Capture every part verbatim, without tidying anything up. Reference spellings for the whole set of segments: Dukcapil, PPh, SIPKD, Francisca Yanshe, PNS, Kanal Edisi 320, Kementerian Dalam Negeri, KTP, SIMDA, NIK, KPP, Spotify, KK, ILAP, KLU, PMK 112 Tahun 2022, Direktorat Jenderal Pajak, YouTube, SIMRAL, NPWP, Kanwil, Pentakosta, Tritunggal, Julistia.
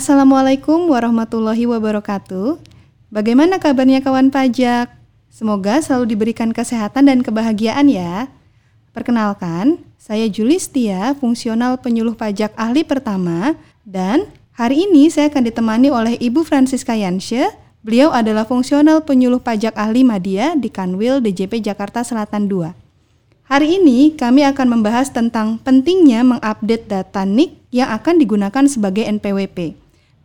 Assalamualaikum warahmatullahi wabarakatuh. Bagaimana kabarnya kawan pajak? Semoga selalu diberikan kesehatan dan kebahagiaan ya. Perkenalkan, saya Julistia, fungsional penyuluh pajak ahli pertama, dan hari ini saya akan ditemani oleh Ibu Francisca Yanshe. Beliau adalah fungsional penyuluh pajak ahli Madya di Kanwil D J P Jakarta Selatan dua. Hari ini kami akan membahas tentang pentingnya mengupdate data N I K yang akan digunakan sebagai N P W P.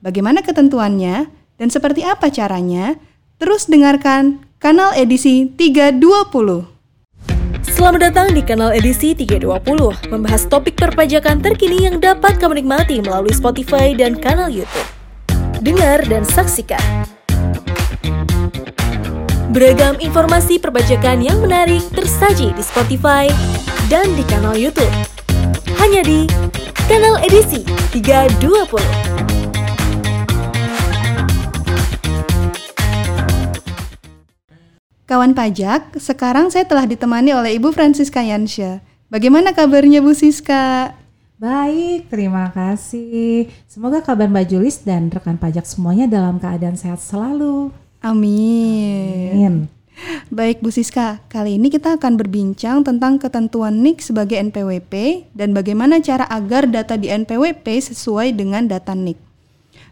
Bagaimana ketentuannya dan seperti apa caranya? Terus dengarkan Kanal Edisi tiga dua puluh. Selamat datang di Kanal Edisi tiga dua puluh, membahas topik perpajakan terkini yang dapat kamu nikmati melalui Spotify dan kanal YouTube. Dengar dan saksikan beragam informasi perpajakan yang menarik tersaji di Spotify dan di kanal YouTube. Hanya di Kanal Edisi tiga dua puluh. Kawan pajak, sekarang saya telah ditemani oleh Ibu Francisca Yanshe. Bagaimana kabarnya Bu Siska? Baik, terima kasih. Semoga kabar Mbak Julis dan rekan pajak semuanya dalam keadaan sehat selalu. Amin. Amin. Baik Bu Siska, kali ini kita akan berbincang tentang ketentuan N I K sebagai N P W P dan bagaimana cara agar data di N P W P sesuai dengan data N I K.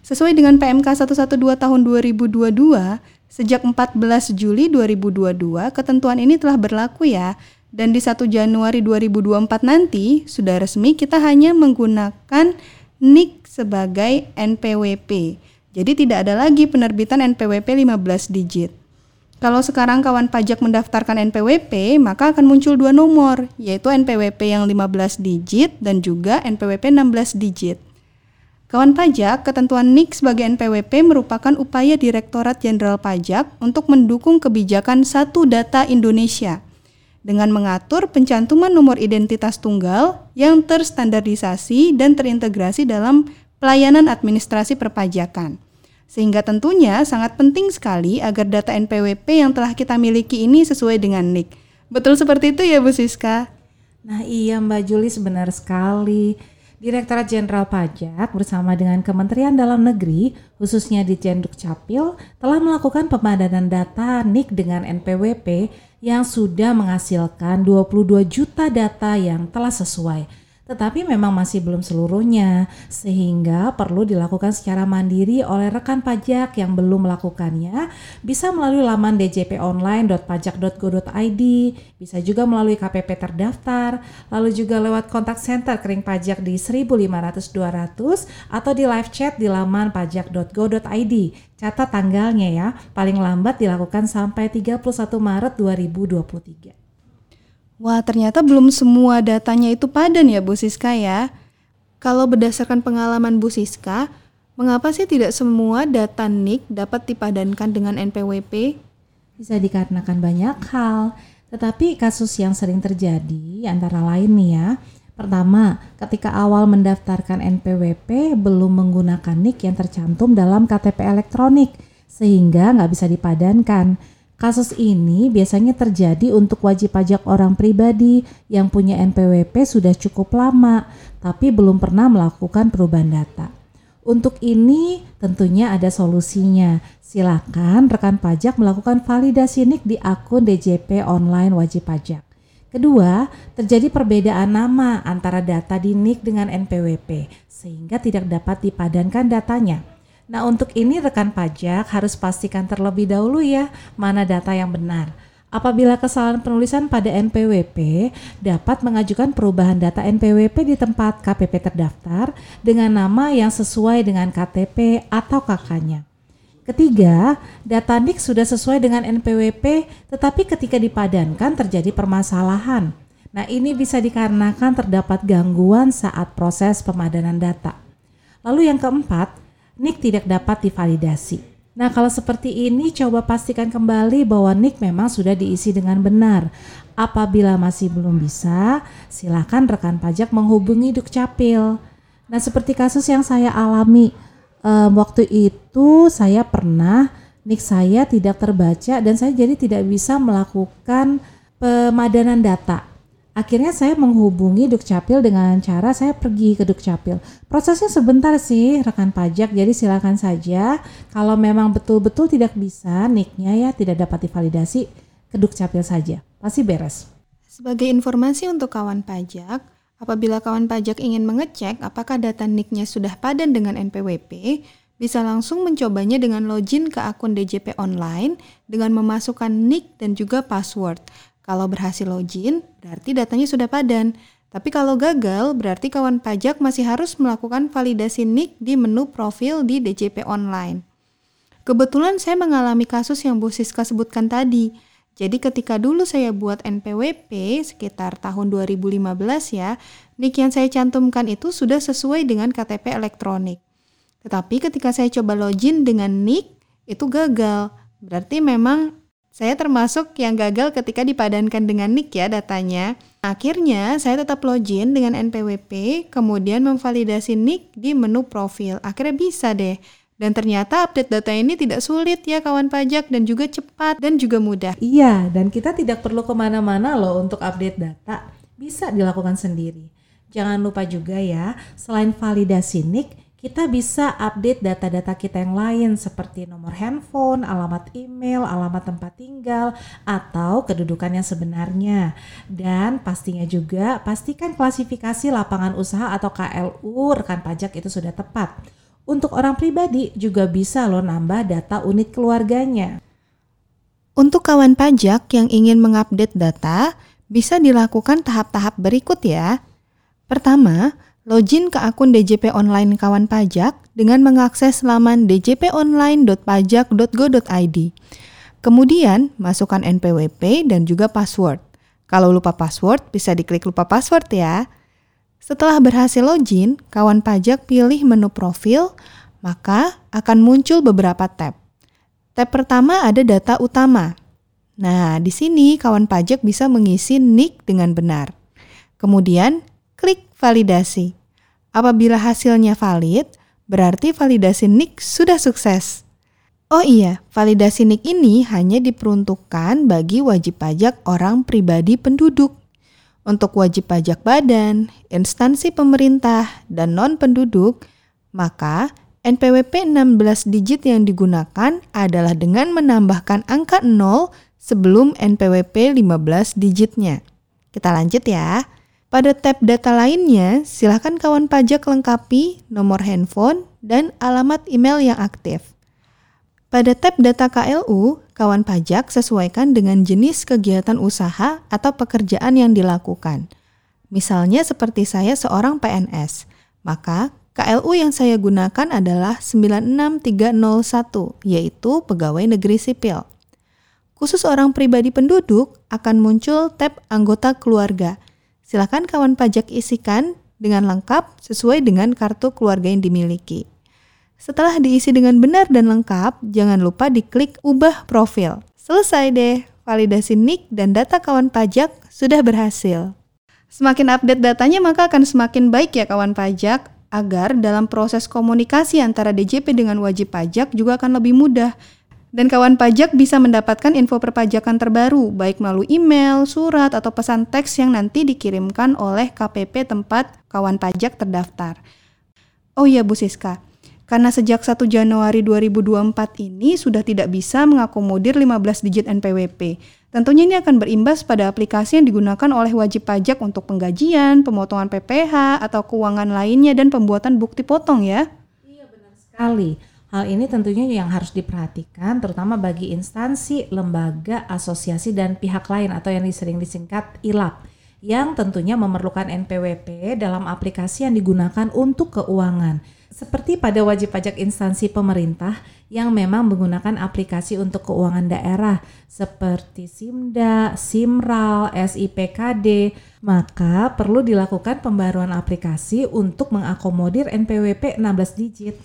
Sesuai dengan P M K seratus dua belas Tahun dua ribu dua puluh dua, sejak empat belas Juli dua ribu dua puluh dua ketentuan ini telah berlaku ya. Dan di satu Januari dua ribu dua puluh empat nanti sudah resmi kita hanya menggunakan N I K sebagai N P W P. Jadi tidak ada lagi penerbitan N P W P lima belas digit. Kalau sekarang kawan pajak mendaftarkan N P W P, maka akan muncul dua nomor, yaitu N P W P yang lima belas digit dan juga N P W P enam belas digit. Kawan pajak, ketentuan N I K sebagai N P W P merupakan upaya Direktorat Jenderal Pajak untuk mendukung kebijakan Satu Data Indonesia dengan mengatur pencantuman nomor identitas tunggal yang terstandarisasi dan terintegrasi dalam pelayanan administrasi perpajakan. Sehingga tentunya sangat penting sekali agar data N P W P yang telah kita miliki ini sesuai dengan N I K. Betul seperti itu ya Bu Siska? Nah iya Mbak Julis, benar sekali. Direktorat Jenderal Pajak bersama dengan Kementerian Dalam Negeri, khususnya di Dukcapil, telah melakukan pemadanan data N I K dengan N P W P yang sudah menghasilkan dua puluh dua juta data yang telah sesuai. Tetapi memang masih belum seluruhnya, sehingga perlu dilakukan secara mandiri oleh rekan pajak yang belum melakukannya, bisa melalui laman d j p online dot pajak dot go dot i d, bisa juga melalui K P P terdaftar, lalu juga lewat kontak center kering pajak di seribu lima ratus dua ratus atau di live chat di laman pajak dot go dot i d. Catat tanggalnya ya, paling lambat dilakukan sampai tiga puluh satu Maret dua ribu dua puluh tiga. Wah, ternyata belum semua datanya itu padan ya Bu Siska ya. Kalau berdasarkan pengalaman Bu Siska, mengapa sih tidak semua data N I K dapat dipadankan dengan N P W P? Bisa dikarenakan banyak hal, tetapi kasus yang sering terjadi antara lain nih ya. Pertama, ketika awal mendaftarkan N P W P belum menggunakan N I K yang tercantum dalam K T P elektronik, sehingga nggak bisa dipadankan. Kasus ini biasanya terjadi untuk wajib pajak orang pribadi yang punya N P W P sudah cukup lama, tapi belum pernah melakukan perubahan data. Untuk ini tentunya ada solusinya. Silakan rekan pajak melakukan validasi N I K di akun D J P Online Wajib Pajak. Kedua, terjadi perbedaan nama antara data di N I K dengan N P W P, sehingga tidak dapat dipadankan datanya. Nah untuk ini rekan pajak harus pastikan terlebih dahulu ya mana data yang benar. Apabila kesalahan penulisan pada N P W P, dapat mengajukan perubahan data N P W P di tempat K P P terdaftar dengan nama yang sesuai dengan K T P atau K K-nya. Ketiga, data N I K sudah sesuai dengan N P W P tetapi ketika dipadankan terjadi permasalahan. Nah ini bisa dikarenakan terdapat gangguan saat proses pemadanan data. Lalu yang keempat, N I K tidak dapat divalidasi. Nah, kalau seperti ini coba pastikan kembali bahwa N I K memang sudah diisi dengan benar. Apabila masih belum bisa, silakan rekan pajak menghubungi Dukcapil. Nah, seperti kasus yang saya alami, um, waktu itu saya pernah N I K saya tidak terbaca dan saya jadi tidak bisa melakukan pemadanan data. Akhirnya saya menghubungi Dukcapil dengan cara saya pergi ke Dukcapil. Prosesnya sebentar sih rekan pajak, jadi silakan saja. Kalau memang betul-betul tidak bisa, N I K-nya ya tidak dapat divalidasi, ke Dukcapil saja. Pasti beres. Sebagai informasi untuk kawan pajak, apabila kawan pajak ingin mengecek apakah data N I K-nya sudah padan dengan N P W P, bisa langsung mencobanya dengan login ke akun D J P Online dengan memasukkan N I K dan juga password. Kalau berhasil login, berarti datanya sudah padan. Tapi kalau gagal, berarti kawan pajak masih harus melakukan validasi N I K di menu profil di D J P Online. Kebetulan saya mengalami kasus yang Bu Siska sebutkan tadi. Jadi ketika dulu saya buat N P W P sekitar tahun dua ribu lima belas ya, N I K yang saya cantumkan itu sudah sesuai dengan K T P elektronik. Tetapi ketika saya coba login dengan N I K, itu gagal. Berarti memang saya termasuk yang gagal ketika dipadankan dengan N I K ya datanya. Akhirnya saya tetap login dengan N P W P, kemudian memvalidasi N I K di menu profil. Akhirnya bisa deh. Dan ternyata update data ini tidak sulit ya kawan pajak, dan juga cepat dan juga mudah. Iya, dan kita tidak perlu kemana-mana loh untuk update data. Bisa dilakukan sendiri. Jangan lupa juga ya, selain validasi N I K, kita bisa update data-data kita yang lain seperti nomor handphone, alamat email, alamat tempat tinggal, atau kedudukan yang sebenarnya. Dan pastinya juga pastikan klasifikasi lapangan usaha atau K L U rekan pajak itu sudah tepat. Untuk orang pribadi juga bisa loh nambah data unit keluarganya. Untuk kawan pajak yang ingin mengupdate data, bisa dilakukan tahap-tahap berikut ya. Pertama, login ke akun D J P Online kawan pajak dengan mengakses laman d j p online dot pajak dot go dot i d. Kemudian, masukkan N P W P dan juga password. Kalau lupa password, bisa diklik lupa password ya. Setelah berhasil login, kawan pajak pilih menu profil, maka akan muncul beberapa tab. Tab pertama ada data utama. Nah, di sini kawan pajak bisa mengisi N I K dengan benar. Kemudian, klik validasi. Apabila hasilnya valid, berarti validasi N I K sudah sukses. Oh iya, validasi N I K ini hanya diperuntukkan bagi wajib pajak orang pribadi penduduk. Untuk wajib pajak badan, instansi pemerintah, dan non-penduduk, maka N P W P enam belas digit yang digunakan adalah dengan menambahkan angka nol sebelum N P W P lima belas digitnya. Kita lanjut ya. Pada tab data lainnya, silakan kawan pajak lengkapi nomor handphone dan alamat email yang aktif. Pada tab data K L U, kawan pajak sesuaikan dengan jenis kegiatan usaha atau pekerjaan yang dilakukan. Misalnya seperti saya seorang P N S, maka K L U yang saya gunakan adalah sembilan enam tiga nol satu, yaitu Pegawai Negeri Sipil. Khusus orang pribadi penduduk akan muncul tab anggota keluarga. Silakan kawan pajak isikan dengan lengkap sesuai dengan kartu keluarga yang dimiliki. Setelah diisi dengan benar dan lengkap, jangan lupa diklik ubah profil. Selesai deh, validasi N I K dan data kawan pajak sudah berhasil. Semakin update datanya maka akan semakin baik ya kawan pajak, agar dalam proses komunikasi antara D J P dengan wajib pajak juga akan lebih mudah. Dan kawan pajak bisa mendapatkan info perpajakan terbaru, baik melalui email, surat, atau pesan teks yang nanti dikirimkan oleh K P P tempat kawan pajak terdaftar. Oh iya Bu Siska, karena sejak satu Januari dua ribu dua puluh empat ini sudah tidak bisa mengakomodir lima belas digit N P W P. Tentunya ini akan berimbas pada aplikasi yang digunakan oleh wajib pajak untuk penggajian, pemotongan P P H, atau keuangan lainnya, dan pembuatan bukti potong ya. Iya benar sekali. Hal ini tentunya yang harus diperhatikan terutama bagi instansi, lembaga, asosiasi, dan pihak lain atau yang sering disingkat I L A P yang tentunya memerlukan N P W P dalam aplikasi yang digunakan untuk keuangan. Seperti pada wajib pajak instansi pemerintah yang memang menggunakan aplikasi untuk keuangan daerah seperti SIMDA, SIMRAL, S I P K D, maka perlu dilakukan pembaruan aplikasi untuk mengakomodir N P W P enam belas digit.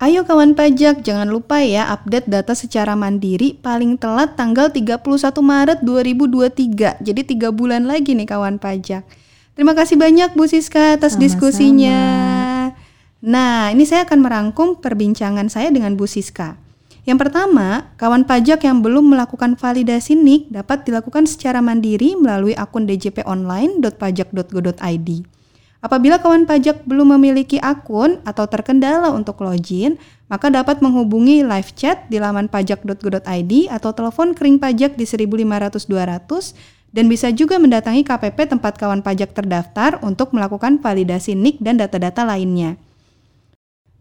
Ayo kawan pajak, jangan lupa ya update data secara mandiri paling telat tanggal tiga puluh satu Maret dua ribu dua puluh tiga. Jadi tiga bulan lagi nih kawan pajak. Terima kasih banyak Bu Siska atas Sama-sama. diskusinya. Nah, ini saya akan merangkum perbincangan saya dengan Bu Siska. Yang pertama, kawan pajak yang belum melakukan validasi N I K dapat dilakukan secara mandiri melalui akun d j p online dot pajak dot go dot i d. Apabila kawan pajak belum memiliki akun atau terkendala untuk login, maka dapat menghubungi live chat di laman pajak dot go dot i d atau telepon kering pajak di seribu lima ratus dua ratus dan bisa juga mendatangi K P P tempat kawan pajak terdaftar untuk melakukan validasi N I K dan data-data lainnya.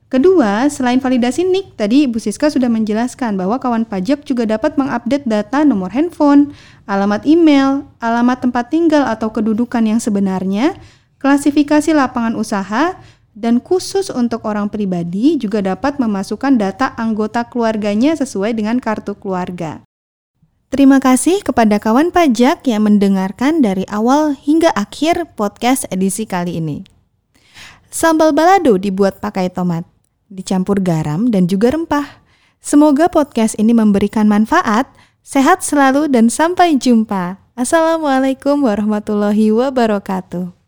Kedua, selain validasi N I K, tadi Ibu Siska sudah menjelaskan bahwa kawan pajak juga dapat mengupdate data nomor handphone, alamat email, alamat tempat tinggal atau kedudukan yang sebenarnya, klasifikasi lapangan usaha, dan khusus untuk orang pribadi juga dapat memasukkan data anggota keluarganya sesuai dengan kartu keluarga. Terima kasih kepada kawan pajak yang mendengarkan dari awal hingga akhir podcast edisi kali ini. Sambal balado dibuat pakai tomat, dicampur garam dan juga rempah. Semoga podcast ini memberikan manfaat. Sehat selalu dan sampai jumpa. Assalamualaikum warahmatullahi wabarakatuh.